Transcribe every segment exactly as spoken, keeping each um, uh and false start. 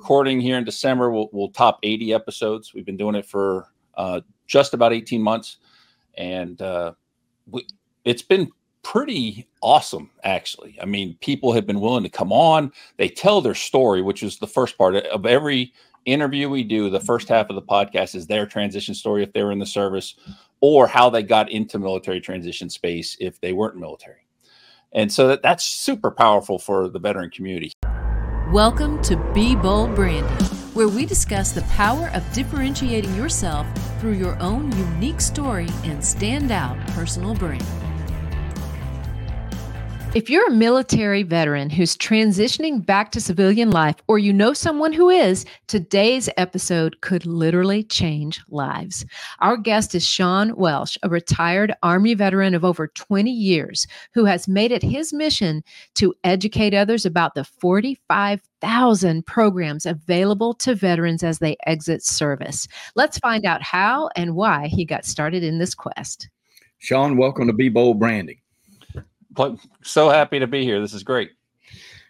recording here in December, we'll, we'll top eighty episodes. We've been doing it for uh, just about eighteen months. And uh, we, it's been pretty awesome, actually. I mean, people have been willing to come on. They tell their story, which is the first part of every interview we do. The first half of the podcast is their transition story, if they were in the service, or how they got into military transition space if they weren't military. And so that, that's super powerful for the veteran community. Welcome to Be Bold Branding, where we discuss the power of differentiating yourself through your own unique story and standout personal brand. If you're a military veteran who's transitioning back to civilian life, or you know someone who is, today's episode could literally change lives. Our guest is Shawn Welsh, a retired Army veteran of over twenty years, who has made it his mission to educate others about the forty-five thousand programs available to veterans as they exit service. Let's find out how and why he got started in this quest. Shawn, welcome to Be Bold Branding. So happy to be here. This is great.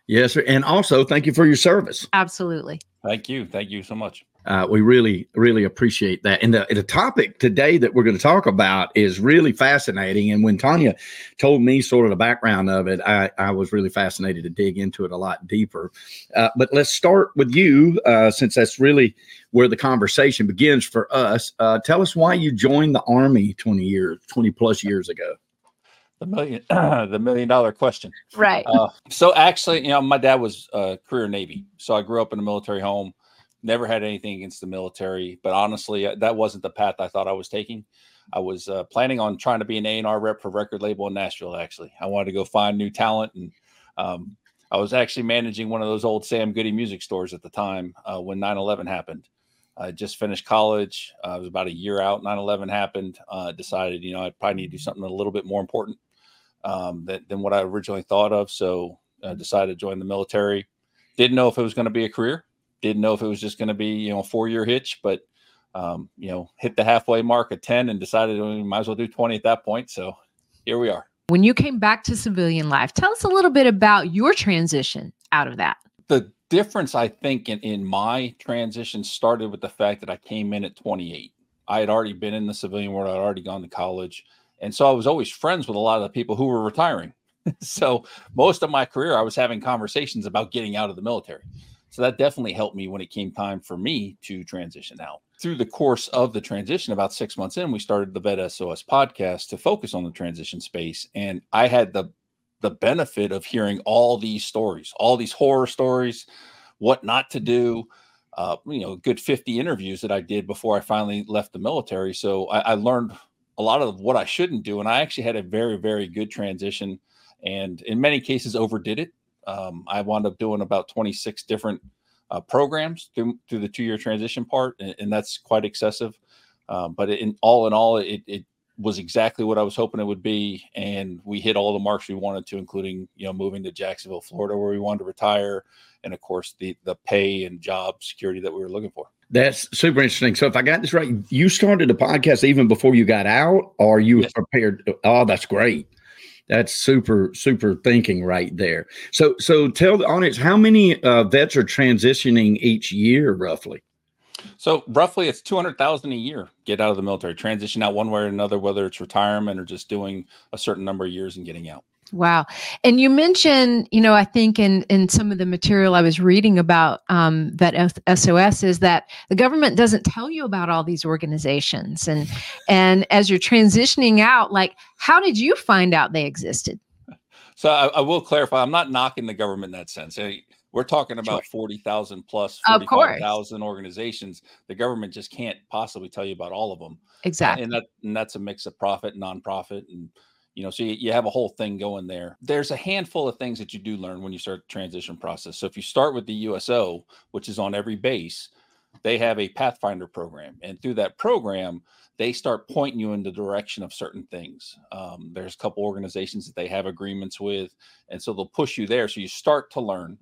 Yes, sir. And also, thank you for your service. Absolutely. Thank you. Thank you so much. Uh, we really, really appreciate that. And the, the topic today that we're going to talk about is really fascinating. And when Tanya told me sort of the background of it, I, I was really fascinated to dig into it a lot deeper. Uh, but let's start with you, uh, since that's really where the conversation begins for us. Uh, tell us why you joined the Army twenty years, twenty plus years ago. The million, uh, the million dollar question. Right. Uh, so actually, you know, my dad was a uh, career Navy. So I grew up in a military home, never had anything against the military, but honestly, that wasn't the path I thought I was taking. I was uh, planning on trying to be an A and R rep for record label in Nashville. Actually, I wanted to go find new talent. And um, I was actually managing one of those old Sam Goody music stores at the time uh, when nine eleven happened. I just finished college. Uh, I was about a year out. nine eleven happened, uh, decided, you know, I probably need to do something a little bit more important um that, than what I originally thought of. So I uh, decided to join the military. Didn't know if it was going to be a career. Didn't know if it was just going to be, you know, a four-year hitch, but, um, you know, hit the halfway mark at ten and decided we might as well do twenty at that point. So here we are. When you came back to civilian life, tell us a little bit about your transition out of that. The difference, I think, in, in my transition started with the fact that I came in at twenty-eight. I had already been in the civilian world. I'd already gone to college. And so I was always friends with a lot of the people who were retiring. So most of my career, I was having conversations about getting out of the military. So that definitely helped me when it came time for me to transition out. Through the course of the transition, about six months in, we started the Vet S O S podcast to focus on the transition space. And I had the, the benefit of hearing all these stories, all these horror stories, what not to do. Uh, you know, a good fifty interviews that I did before I finally left the military. So I, I learned a lot of what I shouldn't do. And I actually had a very, very good transition and in many cases overdid it. Um, I wound up doing about twenty-six different uh, programs through, through the two-year transition part. And, and that's quite excessive. Um, but in all in all, it, it was exactly what I was hoping it would be. And we hit all the marks we wanted to, including, you know, moving to Jacksonville, Florida, where we wanted to retire. And of course, the the pay and job security that we were looking for. That's super interesting. So if I got this right, you started the podcast even before you got out, or you yes. were prepared to, oh, that's great. That's super, super thinking right there. So so tell the audience, how many uh, vets are transitioning each year, roughly? So roughly it's two hundred thousand a year get out of the military, transition out one way or another, whether it's retirement or just doing a certain number of years and getting out. Wow. And you mentioned, you know, I think in, in some of the material I was reading about um, Vet S O S is that the government doesn't tell you about all these organizations. And and as you're transitioning out, like, how did you find out they existed? So I, I will clarify, I'm not knocking the government in that sense. We're talking about sure. forty thousand plus, forty-five thousand organizations. The government just can't possibly tell you about all of them. Exactly. And, that, and that's a mix of profit, nonprofit, and you know, so you, you have a whole thing going there. There's a handful of things that you do learn when you start the transition process. So if you start with the U S O, which is on every base, they have a Pathfinder program. And through that program, they start pointing you in the direction of certain things. Um, there's a couple organizations that they have agreements with. And so they'll push you there. So you start to learn.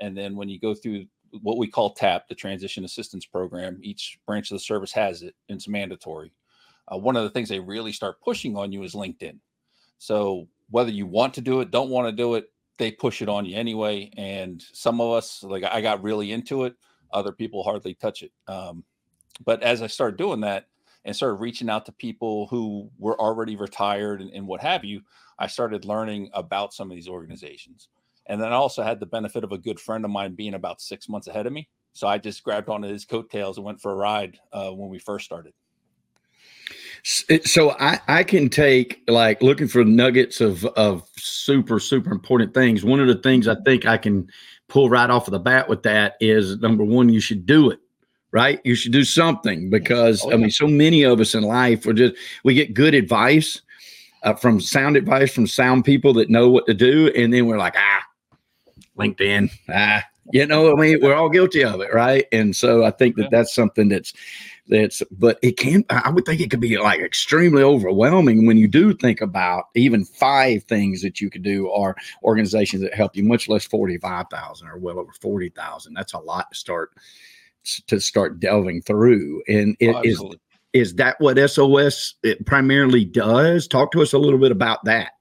And then when you go through what we call TAP, the Transition Assistance Program, each branch of the service has it. And it's mandatory. Uh, one of the things they really start pushing on you is LinkedIn. So whether you want to do it, don't want to do it, they push it on you anyway. And some of us, like I got really into it. other people hardly touch it. Um, but as I started doing that and started reaching out to people who were already retired and, and what have you, I started learning about some of these organizations. And then I also had the benefit of a good friend of mine being about six months ahead of me. So I just grabbed onto his coattails and went for a ride uh, when we first started. So I, I can take like looking for nuggets of, of super, super important things. One of the things I think I can pull right off of the bat with that is, number one, you should do it, right? You should do something, because oh, yeah. I mean, so many of us in life, we're just, we get good advice uh, from sound advice, from sound people that know what to do. And then we're like, ah, LinkedIn, ah, you know, I mean, we're all guilty of it. Right. And so I think that yeah. that's something that's, That's, but it can, I would think it could be like extremely overwhelming when you do think about even five things that you could do or organizations that help you, much less forty-five thousand or well over forty thousand. That's a lot to start, to start delving through. And it is, is that what S O S it primarily does? Talk to us a little bit about that.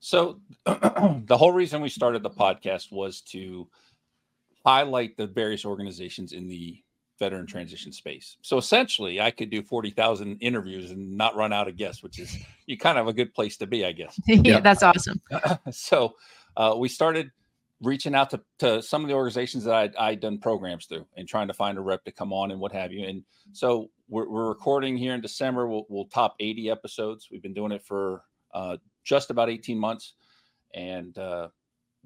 So the whole reason we started the podcast was to highlight the various organizations in the veteran transition space. So essentially I could do forty thousand interviews and not run out of guests, which is you kind of a good place to be, I guess. yeah, yeah, that's awesome. So uh, we started reaching out to, to some of the organizations that I'd, I'd done programs through and trying to find a rep to come on and what have you. And so we're, we're recording here in December. We'll, we'll top eighty episodes. We've been doing it for uh, just about eighteen months. And uh,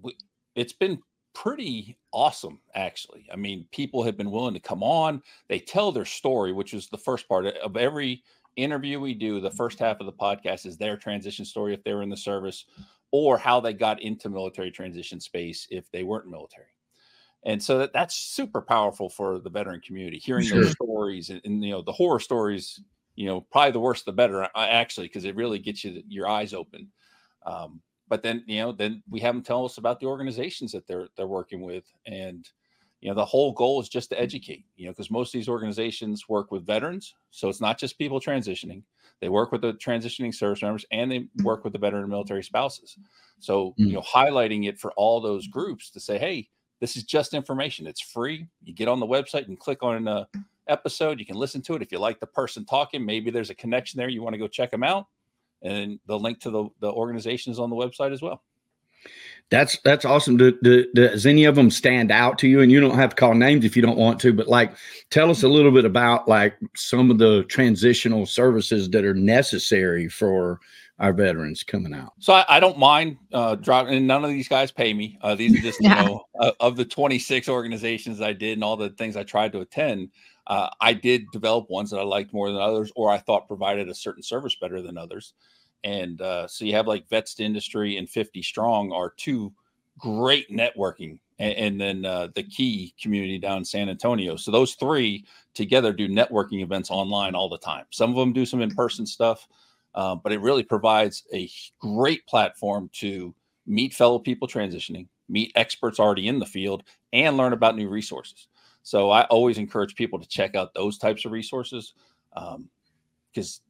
we, it's been pretty awesome, actually. I mean, people have been willing to come on. They tell their story, which is the first part of every interview we do. The first half of the podcast is their transition story, if they were in the service, or how they got into military transition space, if they weren't military. And so that, that's super powerful for the veteran community, hearing sure. their stories and, and, you know, the horror stories, you know, probably the worse, the better, actually, because it really gets you your eyes open. Um, But then, you know, then we have them tell us about the organizations that they're they're working with. And, you know, the whole goal is just to educate, you know, because most of these organizations work with veterans. So it's not just people transitioning. They work with the transitioning service members, and they work with the veteran military spouses. So, mm-hmm. you know, highlighting it for all those groups to say, hey, this is just information. It's free. You get on the website and click on an episode. You can listen to it. If you like the person talking, maybe there's a connection there. You want to go check them out. And the link to the, the organization is on the website as well. That's that's awesome. Do, do, does any of them stand out to you? And you don't have to call names if you don't want to, but like, tell us a little bit about like some of the transitional services that are necessary for our veterans coming out. So I, I don't mind uh, dropping, and none of these guys pay me. Uh, these are just, you know, uh, of the twenty-six organizations I did and all the things I tried to attend, Uh, I did develop ones that I liked more than others, or I thought provided a certain service better than others. And uh, so you have like Vets to Industry and fifty Strong are two great networking, and, and then uh, the Key Community down in San Antonio. So those three together do networking events online all the time. Some of them do some in-person stuff, uh, but it really provides a great platform to meet fellow people transitioning, meet experts already in the field, and learn about new resources. So I always encourage people to check out those types of resources, um, because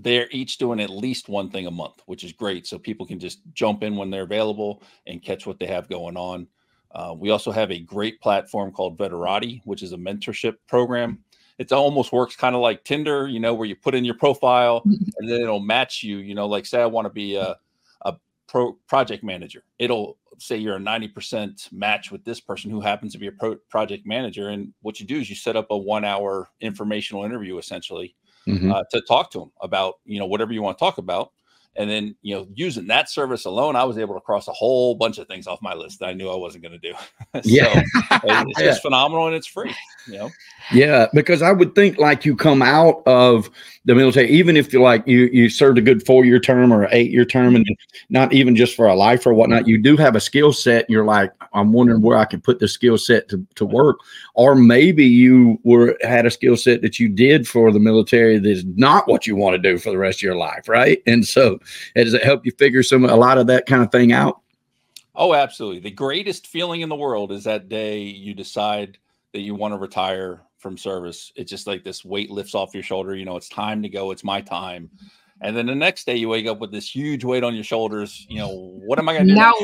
they're each doing at least one thing a month, which is great. So people can just jump in when they're available and catch what they have going on. Uh, we also have a great platform called Veterati, which is a mentorship program. It almost works kind of like Tinder, you know, where you put in your profile and then it'll match you, you know, like say I want to be a, a pro project manager. It'll say you're a ninety percent match with this person who happens to be a pro- project manager. And what you do is you set up a one hour informational interview, essentially, mm-hmm. uh, to talk to them about, you know, whatever you want to talk about. And then, you know, using that service alone, I was able to cross a whole bunch of things off my list that I knew I wasn't going to do. so yeah. it's just phenomenal, and it's free, you know? Yeah. Because I would think like you come out of the military, even if you're like, you, you served a good four year term or eight year term, and not even just for a life or whatnot, you do have a skill set. You're like, I'm wondering where I can put this skill set to, to work. Or maybe you were, had a skill set that you did for the military that is not what you want to do for the rest of your life. Right. And so, and does it help you figure some, a lot of that kind of thing out? Oh, absolutely. The greatest feeling in the world is that day you decide that you want to retire from service. It's just like this weight lifts off your shoulder. You know, it's time to go. It's my time. And then the next day you wake up with this huge weight on your shoulders. You know, what am I going to do? Now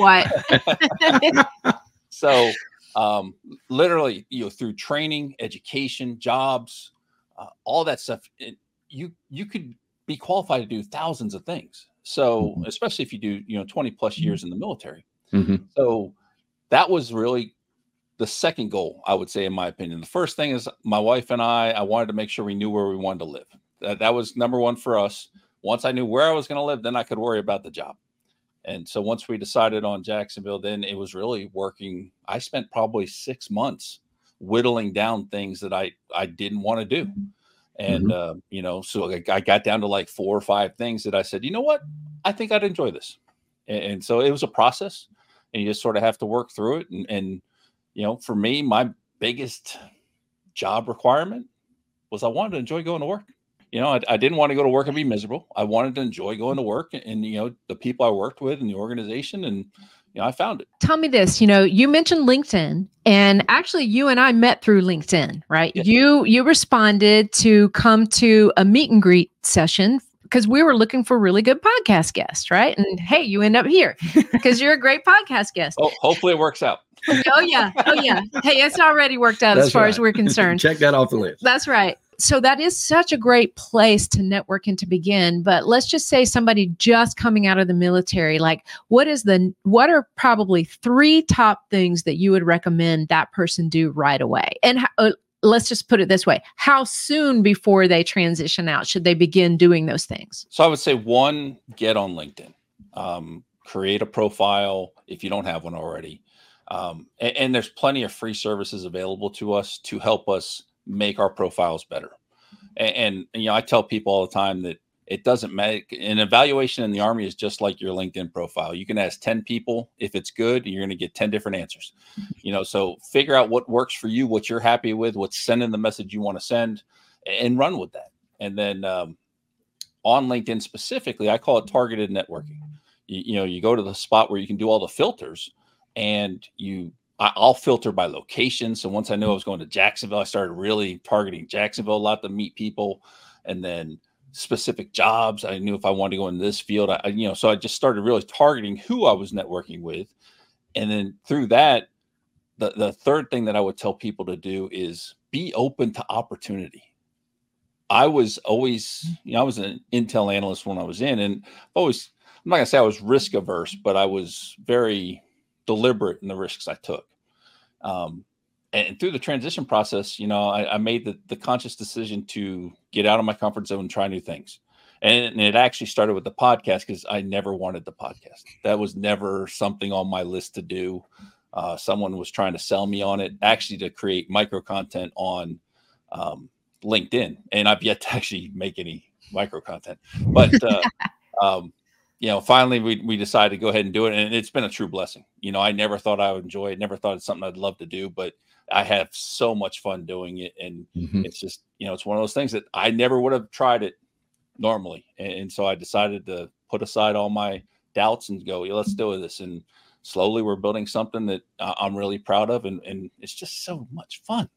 what? so um, literally, you know, through training, education, jobs, uh, all that stuff, it, you you could be qualified to do thousands of things. So mm-hmm. especially if you do, you know, twenty plus years in the military. Mm-hmm. So that was really the second goal, I would say, in my opinion. The first thing is my wife and I, I wanted to make sure we knew where we wanted to live. That, that was number one for us. Once I knew where I was going to live, then I could worry about the job. And so once we decided on Jacksonville, then it was really working. I spent probably six months whittling down things that I, I didn't want to do. And, mm-hmm. uh, you know, so I, I got down to like four or five things that I said, you know what, I think I'd enjoy this. And, and so it was a process, and you just sort of have to work through it. And, and, you know, for me, my biggest job requirement was I wanted to enjoy going to work. You know, I, I didn't want to go to work and be miserable. I wanted to enjoy going to work and, and, you know, the people I worked with and the organization. And, you know, I found it. Tell me this, you know, you mentioned LinkedIn, and actually you and I met through LinkedIn, right? Yes. You, you responded to come to a meet and greet session because we were looking for really good podcast guests, right? And hey, you end up here because you're a great podcast guest. Oh, hopefully it works out. Oh, yeah. Oh, yeah. Hey, it's already worked out That's as far right. as we're concerned. Check that off the list. That's right. So that is such a great place to network and to begin. But let's just say somebody just coming out of the military, like what is the, what are probably three top things that you would recommend that person do right away? And how, uh, let's just put it this way. How soon before they transition out should they begin doing those things? So I would say one, get on LinkedIn, um, create a profile if you don't have one already. Um, and, and there's plenty of free services available to us to help us make our profiles better. And, and, you know, I tell people all the time that it doesn't make an evaluation in the Army is just like your LinkedIn profile. You can ask ten people. If it's good, you're going to get ten different answers, you know, so figure out what works for you, what you're happy with, what's sending the message you want to send, and run with that. And then, um, on LinkedIn specifically, I call it targeted networking. You, you know, you go to the spot where you can do all the filters, and you, I'll filter by location. So once I knew I was going to Jacksonville, I started really targeting Jacksonville a lot to meet people, and then specific jobs. I knew if I wanted to go in this field, I, you know, so I just started really targeting who I was networking with. And then through that, the, the third thing that I would tell people to do is be open to opportunity. I was always, you know, I was an Intel analyst when I was in, and always, I'm not gonna say I was risk averse, but I was very deliberate in the risks I took. Um, and through the transition process, you know, I, I made the, the conscious decision to get out of my comfort zone and try new things. And, and it actually started with the podcast, because I never wanted the podcast. That was never something on my list to do. Uh, someone was trying to sell me on it, actually, to create micro content on um, LinkedIn. And I've yet to actually make any micro content, but uh, um, you know, finally we we decided to go ahead and do it. And it's been a true blessing. You know, I never thought I would enjoy it. Never thought it's something I'd love to do, but I have so much fun doing it. And mm-hmm. it's just, you know, it's one of those things that I never would have tried it normally. And, and so I decided to put aside all my doubts and go, yeah, let's do this. And slowly we're building something that uh, I'm really proud of. And, and it's just so much fun.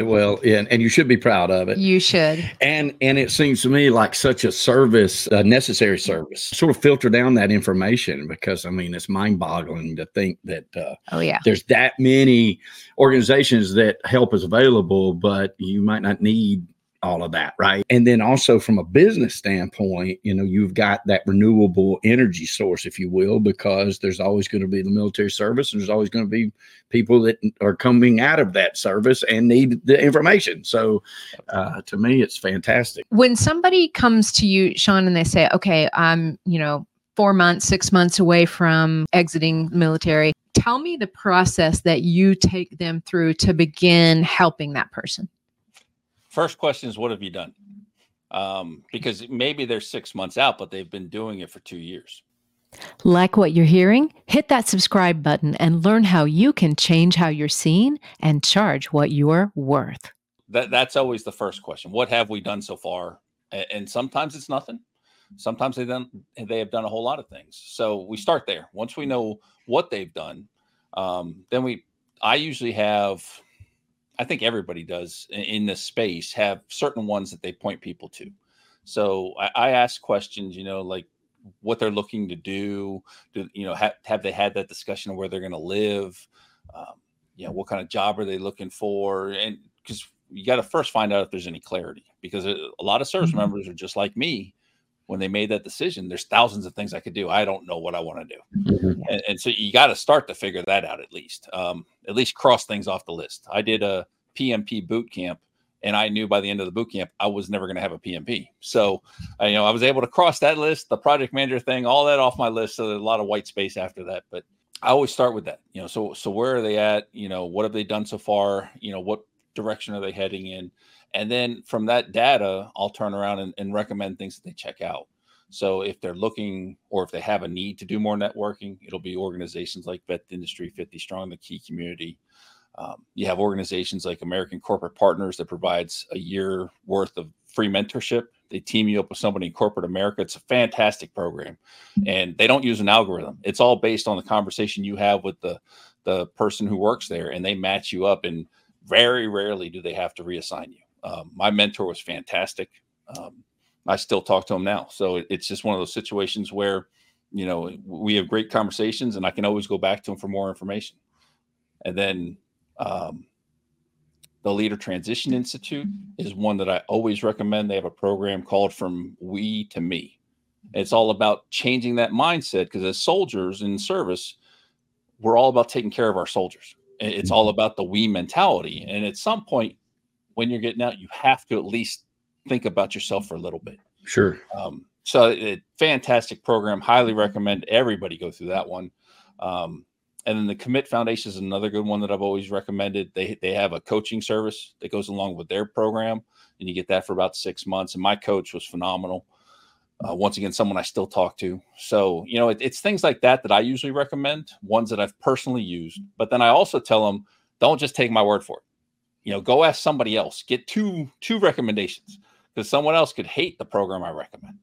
Well, and, and you should be proud of it. You should. And and it seems to me like such a service, a necessary service, sort of filter down that information, because, I mean, it's mind boggling to think that uh, oh, yeah. there's that many organizations that help is available, but you might not need all of that, right? And then also from a business standpoint, you know, you've got that renewable energy source, if you will, because there's always going to be the military service, and there's always going to be people that are coming out of that service and need the information. So uh, to me, it's fantastic. When somebody comes to you, Shawn, and they say, okay, I'm, you know, four months, six months away from exiting the military, tell me the process that you take them through to begin helping that person. First question is, what have you done? Um, because maybe they're six months out, but they've been doing it for two years. Like what you're hearing? Hit that subscribe button and learn how you can change how you're seen and charge what you're worth. That, that's always the first question. What have we done so far? And sometimes it's nothing. Sometimes they've done, they have done a whole lot of things. So we start there. Once we know what they've done, um, then we, I usually have... I think everybody does in this space have certain ones that they point people to. So I, I ask questions, you know, like what they're looking to do, do you know, ha- have they had that discussion of where they're going to live? Um, you know, what kind of job are they looking for? And because you got to first find out if there's any clarity, because a lot of service mm-hmm. members are just like me. When they made that decision, there's thousands of things I could do. I don't know what I want to do. Mm-hmm. And, and so you got to start to figure that out at least, um, at least cross things off the list. I did a P M P boot camp, and I knew by the end of the boot camp, I was never going to have a P M P. So, I, you know, I was able to cross that list, the project manager thing, all that off my list. So there's a lot of white space after that, but I always start with that, you know, so, so where are they at? You know, what have they done so far? You know, what direction are they heading in? And then from that data, I'll turn around and, and recommend things that they check out. So if they're looking, or if they have a need to do more networking, it'll be organizations like Vet two Industry, fifty strong, the Key Community. Um, you have organizations like American Corporate Partners that provides a year worth of free mentorship. They team you up with somebody in corporate America. It's a fantastic program, and they don't use an algorithm. It's all based on the conversation you have with the, the person who works there, and they match you up, and very rarely do they have to reassign you. Um, my mentor was fantastic. Um, I still talk to him now. So it, it's just one of those situations where, you know, we have great conversations, and I can always go back to him for more information. And then um, the Leader Transition Institute is one that I always recommend. They have a program called From We to Me. It's all about changing that mindset, because as soldiers in service, we're all about taking care of our soldiers. It's all about the we mentality. And at some point, when you're getting out, you have to at least think about yourself for a little bit. Sure. Um, so it, fantastic program. Highly recommend everybody go through that one. Um, and then the Commit Foundation is another good one that I've always recommended. They they have a coaching service that goes along with their program, and you get that for about six months. And my coach was phenomenal. Uh, once again, someone I still talk to. So, you know, it, it's things like that that I usually recommend, ones that I've personally used. But then I also tell them, don't just take my word for it. You know, go ask somebody else, get two, two recommendations, because someone else could hate the program I recommend.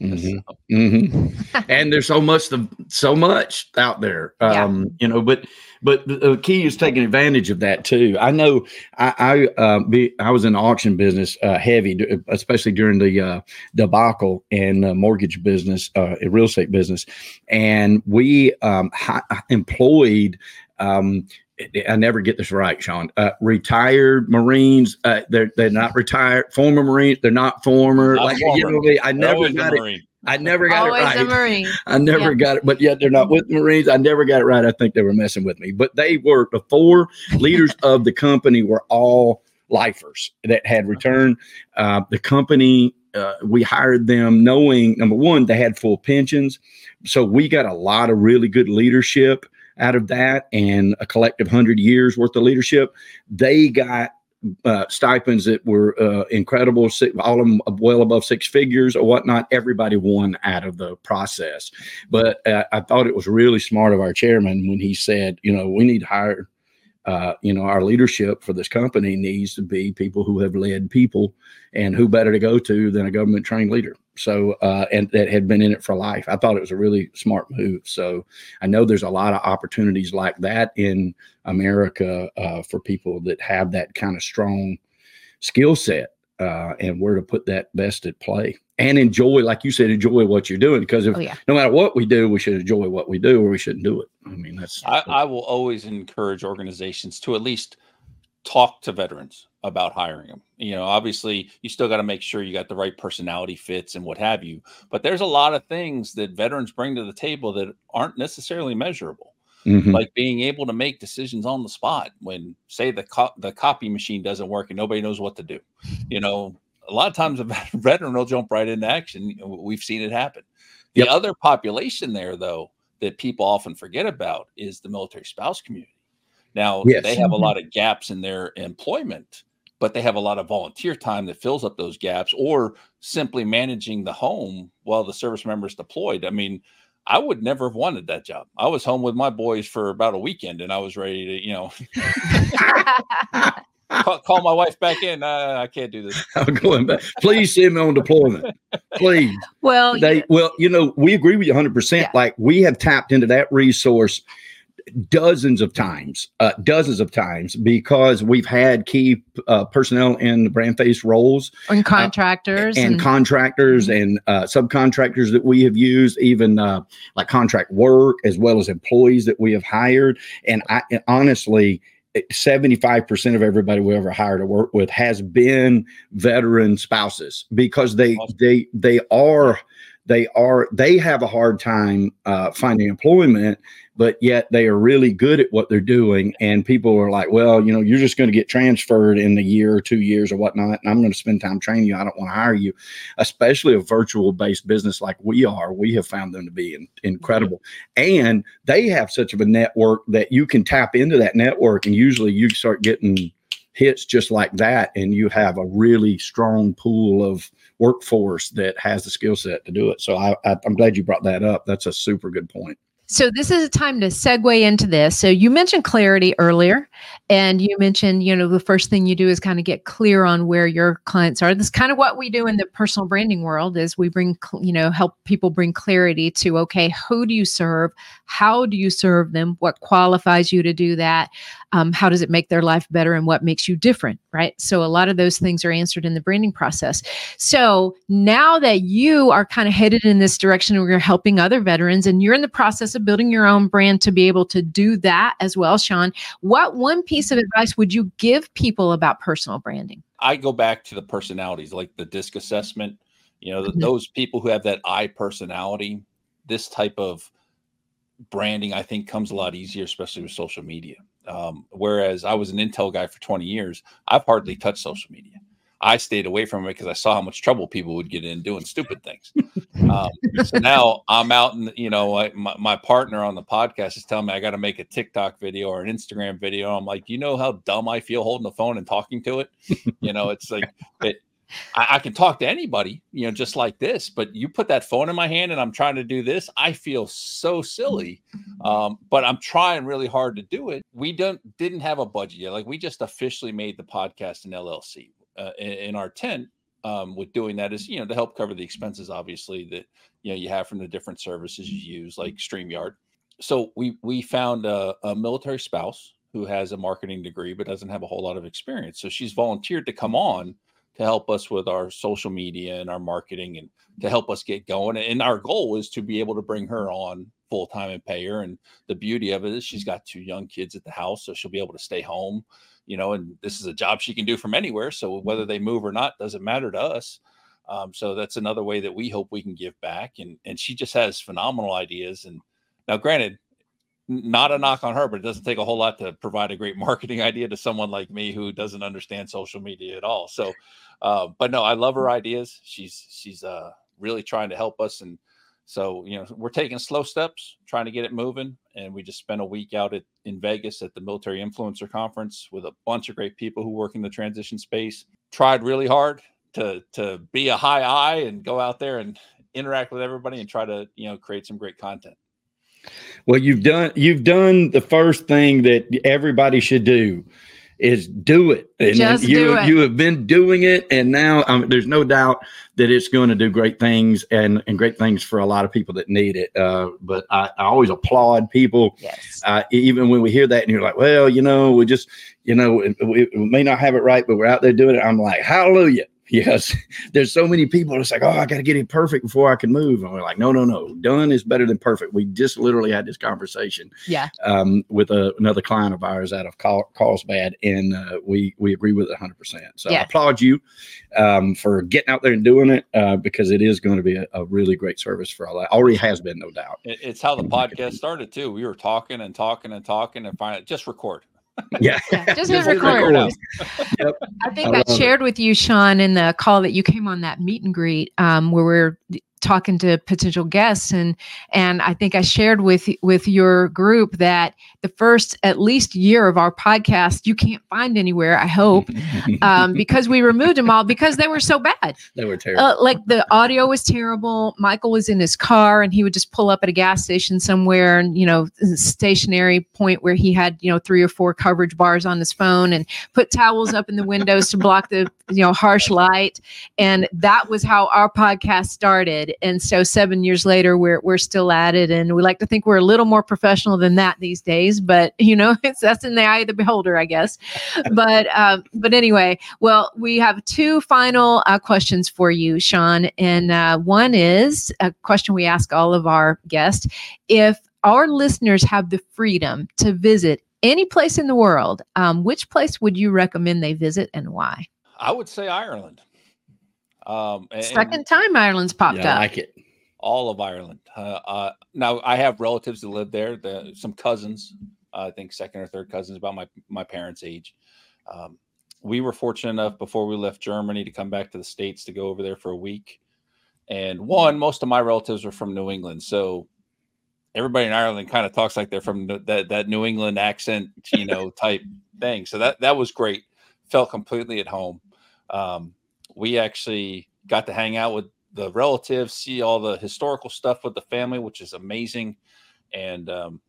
Mm-hmm. So. Mm-hmm. And there's so much, the, so much out there, um, yeah. you know, but, but the key is taking advantage of that too. I know I, I, uh, be, I was in the auction business, uh, heavy, especially during the, uh, debacle in uh, mortgage business, uh, real estate business. And we, um, hi- employed, um, I never get this right, Shawn. Uh, retired Marines, uh, they're they're not retired. Former Marines, they're not former. Not like former. You know what I mean? I never Always got it. I never got Always it right. A Marine. I never yeah. got it, but yet they're not with the Marines. I never got it right. I think they were messing with me, but they were. The four leaders of the company were all lifers that had returned. Uh, the company. Uh, we hired them knowing, number one, they had full pensions, so we got a lot of really good leadership out of that, and a collective hundred years worth of leadership. They got uh, stipends that were uh, incredible, all of them well above six figures or whatnot. Everybody won out of the process. But uh, I thought it was really smart of our chairman when he said, you know, we need to hire, uh, you know, our leadership for this company needs to be people who have led people, and who better to go to than a government trained leader. So, uh, and that had been in it for life. I thought it was a really smart move. So I know there's a lot of opportunities like that in America, uh, for people that have that kind of strong skill set, uh, and where to put that best at play, and enjoy, like you said, enjoy what you're doing. Because if, oh, yeah. no matter what we do, we should enjoy what we do, or we shouldn't do it. I mean, that's, I, I will always encourage organizations to at least talk to veterans about hiring them. You know, obviously you still got to make sure you got the right personality fits and what have you, but there's a lot of things that veterans bring to the table that aren't necessarily measurable. Mm-hmm. Like being able to make decisions on the spot when, say, the co- the copy machine doesn't work and nobody knows what to do. You know, a lot of times a veteran will jump right into action. We've seen it happen. The yep. other population there, though, that people often forget about is the military spouse community. Now, yes. they have a lot of gaps in their employment, but they have a lot of volunteer time that fills up those gaps, or simply managing the home while the service member is deployed. I mean, I would never have wanted that job. I was home with my boys for about a weekend, and I was ready to, you know, call, call my wife back in. Uh, I can't do this. I'm going back. Please send me on deployment. Please. Well, they, yeah. well, you know, we agree with you one hundred percent. Yeah. Like, we have tapped into that resource dozens of times, uh, dozens of times, because we've had key uh, personnel in the brand face roles, and contractors, uh, and, and contractors, and uh, subcontractors that we have used, even uh, like contract work, as well as employees that we have hired. And I and honestly, seventy-five percent of everybody we ever hired to work with has been veteran spouses, because they awesome. they they are they are they have a hard time uh, finding employment, but yet they are really good at what they're doing. And people are like, well, you know, you're just going to get transferred in a year or two years or whatnot, and I'm going to spend time training you. I don't want to hire you, especially a virtual based business like we are. We have found them to be in, incredible. And they have such of a network that you can tap into that network, and usually you start getting hits just like that, and you have a really strong pool of workforce that has the skill set to do it. So I, I, I'm glad you brought that up. That's a super good point. So this is a time to segue into this. So you mentioned clarity earlier, and you mentioned, you know, the first thing you do is kind of get clear on where your clients are. This is kind of what we do in the personal branding world, is we bring, you know, help people bring clarity to, okay, who do you serve? How do you serve them? What qualifies you to do that? Um, how does it make their life better, and what makes you different, right? So a lot of those things are answered in the branding process. So now that you are kind of headed in this direction where you're helping other veterans, and you're in the process of building your own brand to be able to do that as well, Shawn, what one piece of advice would you give people about personal branding? I go back to the personalities, like the DISC assessment. You know, mm-hmm. those people who have that I personality, this type of branding, I think, comes a lot easier, especially with social media. Um, whereas I was an Intel guy for twenty years, I've hardly touched social media. I stayed away from it because I saw how much trouble people would get in doing stupid things. Um, so now I'm out, and you know, I, my, my partner on the podcast is telling me I got to make a TikTok video or an Instagram video. I'm like, you know how dumb I feel holding the phone and talking to it? You know, it's like it, I, I can talk to anybody, you know, just like this, but you put that phone in my hand and I'm trying to do this, I feel so silly. Um, but I'm trying really hard to do it. We don't didn't have a budget yet. Like, we just officially made the podcast an L L C uh, in, in our tent. Um, with doing that is, you know, to help cover the expenses, obviously, that, you know, you have from the different services you use, like StreamYard. So we we found a, a military spouse who has a marketing degree but doesn't have a whole lot of experience. So she's volunteered to come on to help us with our social media and our marketing, and to help us get going. And our goal was to be able to bring her on full time and pay her. And the beauty of it is she's got two young kids at the house, so she'll be able to stay home, you know, and this is a job she can do from anywhere. So whether they move or not doesn't matter to us. Um, so that's another way that we hope we can give back. And, and she just has phenomenal ideas. And now, granted, not a knock on her, but it doesn't take a whole lot to provide a great marketing idea to someone like me who doesn't understand social media at all. So, uh, but no, I love her ideas. She's, she's uh, really trying to help us. And so, you know, we're taking slow steps, trying to get it moving. And we just spent a week out at, in Vegas at the Military Influencer Conference with a bunch of great people who work in the transition space. Tried really hard to, to be a high eye and go out there and interact with everybody and try to, you know, create some great content. Well, you've done you've done the first thing that everybody should do, is do it. And Just you, do it. You have been doing it. And now um, there's no doubt that it's going to do great things, and, and great things for a lot of people that need it. Uh, but I, I always applaud people. Yes. Uh, even when we hear that and you're like, well, you know, we just, you know, we, we may not have it right, but we're out there doing it. I'm like, hallelujah. Yes, there's so many people. It's like, oh, I got to get it perfect before I can move. And we're like, no, no, no. Done is better than perfect. We just literally had this conversation, yeah, um, with a, another client of ours out of Carl, Carlsbad, and uh, we we agree with it one hundred percent. So yeah. I applaud you um, for getting out there and doing it, uh, because it is going to be a, a really great service for all that. Already has been, no doubt. It's how the podcast started too. We were talking and talking and talking, and finally, just record. Yeah. yeah, just, just record. record yep. I think I, I shared it with you, Shawn, in the call that you came on, that meet and greet, um, where we're talking to potential guests, and and I think I shared with with your group that the first at least year of our podcast you can't find anywhere, I hope, um, because we removed them all because they were so bad. They were terrible. Uh, like the audio was terrible. Michael was in his car and he would just pull up at a gas station somewhere, and you know, stationary point where he had, you know, three or four coverage bars on his phone, and put towels up in the windows to block the, you know, harsh light, and that was how our podcast started. And so seven years later, we're we're still at it, and we like to think we're a little more professional than that these days. But you know, it's that's in the eye of the beholder, I guess. But um, but anyway, well, we have two final uh, questions for you, Shawn, and uh, one is a question we ask all of our guests: if our listeners have the freedom to visit any place in the world, um, which place would you recommend they visit and why? I would say Ireland. Um, and, Second time Ireland's popped yeah, up. I like it. All of Ireland. Uh, uh, now, I have relatives that live there, the, some cousins, uh, I think second or third cousins, about my, my parents' age. Um, we were fortunate enough before we left Germany to come back to the States to go over there for a week. And one, most of my relatives are from New England. So everybody in Ireland kind of talks like they're from that, that New England accent, you know, type thing. So that, that was great. Felt completely at home. Um, we actually got to hang out with the relatives, see all the historical stuff with the family, which is amazing. And um,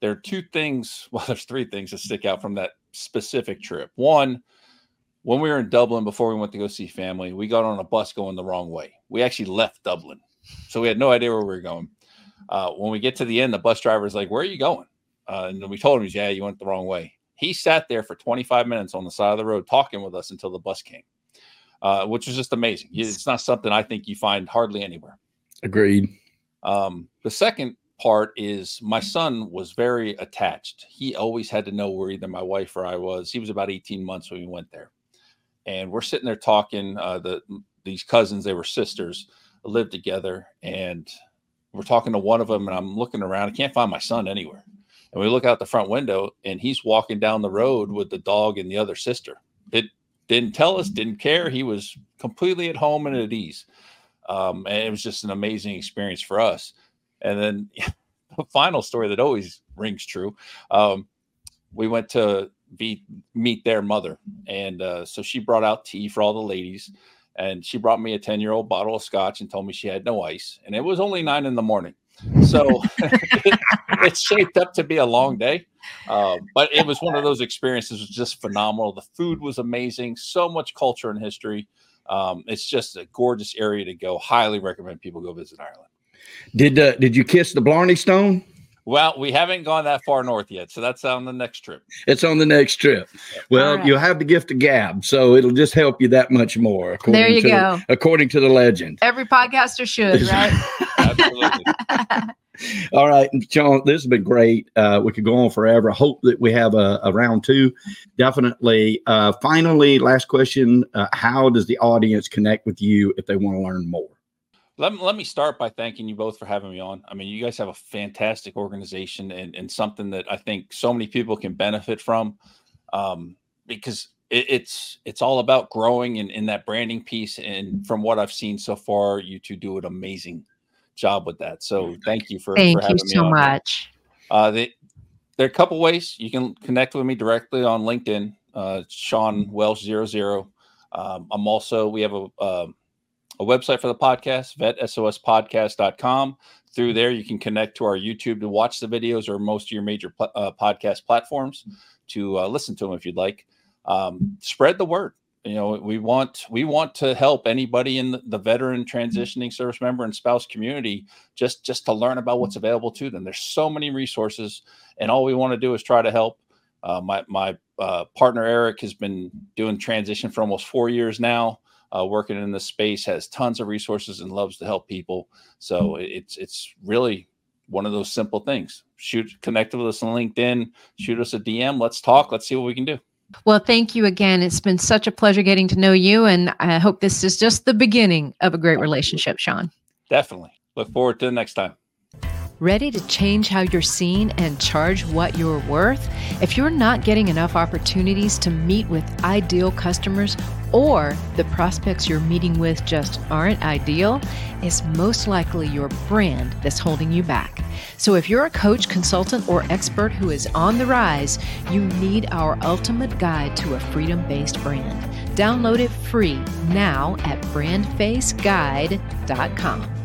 there are two things, well, there's three things that stick out from that specific trip. One, when we were in Dublin before we went to go see family, we got on a bus going the wrong way. We actually left Dublin. So we had no idea where we were going. Uh, when we get to the end, the bus driver's like, where are you going? Uh, and we told him, yeah, you went the wrong way. He sat there for twenty-five minutes on the side of the road talking with us until the bus came, uh, which was just amazing. It's not something I think you find hardly anywhere. Agreed. Um, the second part is my son was very attached. He always had to know where either my wife or I was. He was about eighteen months when we went there. And we're sitting there talking. Uh, the these cousins, they were sisters, lived together. And we're talking to one of them, and I'm looking around. I can't find my son anywhere. And we look out the front window, and he's walking down the road with the dog and the other sister. It didn't tell us, didn't care. He was completely at home and at ease. Um, and it was just an amazing experience for us. And then the final story that always rings true, um, we went to be meet their mother, and uh so she brought out tea for all the ladies, and she brought me a ten year old bottle of scotch and told me she had no ice, and it was only nine in the morning, so it, it shaped up to be a long day, um but it was one of those experiences. Was just phenomenal. The food was amazing, so much culture and history. Um it's just a gorgeous area to go. Highly recommend people go visit Ireland. Did uh, did you kiss the Blarney Stone? Well, we haven't gone that far north yet, so that's on the next trip. It's on the next trip. Well, right. You'll have the gift of gab, so it'll just help you that much more. There you to, go. According to the legend. Every podcaster should, right? Absolutely. All right, Shawn, this has been great. Uh, we could go on forever. I hope that we have a, a round two. Definitely. Uh, finally, last question, uh, how does the audience connect with you if they want to learn more? Let me, let me start by thanking you both for having me on. I mean, you guys have a fantastic organization and, and something that I think so many people can benefit from, um, because it, it's it's all about growing and in, in that branding piece. And from what I've seen so far, you two do an amazing job with that. So thank you for, thank for having you me so on. Much. Uh, they, there are a couple ways you can connect with me directly on LinkedIn, uh, Shawn Welsh zero zero. Um, I'm also, we have a... Uh, a website for the podcast, vet S O S podcast dot com. Through there, you can connect to our YouTube to watch the videos, or most of your major pl- uh, podcast platforms to uh, listen to them if you'd like. Um, spread the word. You know, we want we want to help anybody in the, the veteran, transitioning service member, and spouse community just just to learn about what's available to them. There's so many resources, and all we want to do is try to help. Uh, my my uh, partner Eric has been doing transition for almost four years now. Uh, working in this space, has tons of resources and loves to help people. So it's it's really one of those simple things. Shoot, connect with us on LinkedIn, shoot us a D M. Let's talk. Let's see what we can do. Well, thank you again. It's been such a pleasure getting to know you, and I hope this is just the beginning of a great relationship, Shawn. Definitely. Look forward to the next time. Ready to change how you're seen and charge what you're worth? If you're not getting enough opportunities to meet with ideal customers, or the prospects you're meeting with just aren't ideal, it's most likely your brand that's holding you back. So if you're a coach, consultant, or expert who is on the rise, you need our ultimate guide to a freedom-based brand. Download it free now at brand face guide dot com.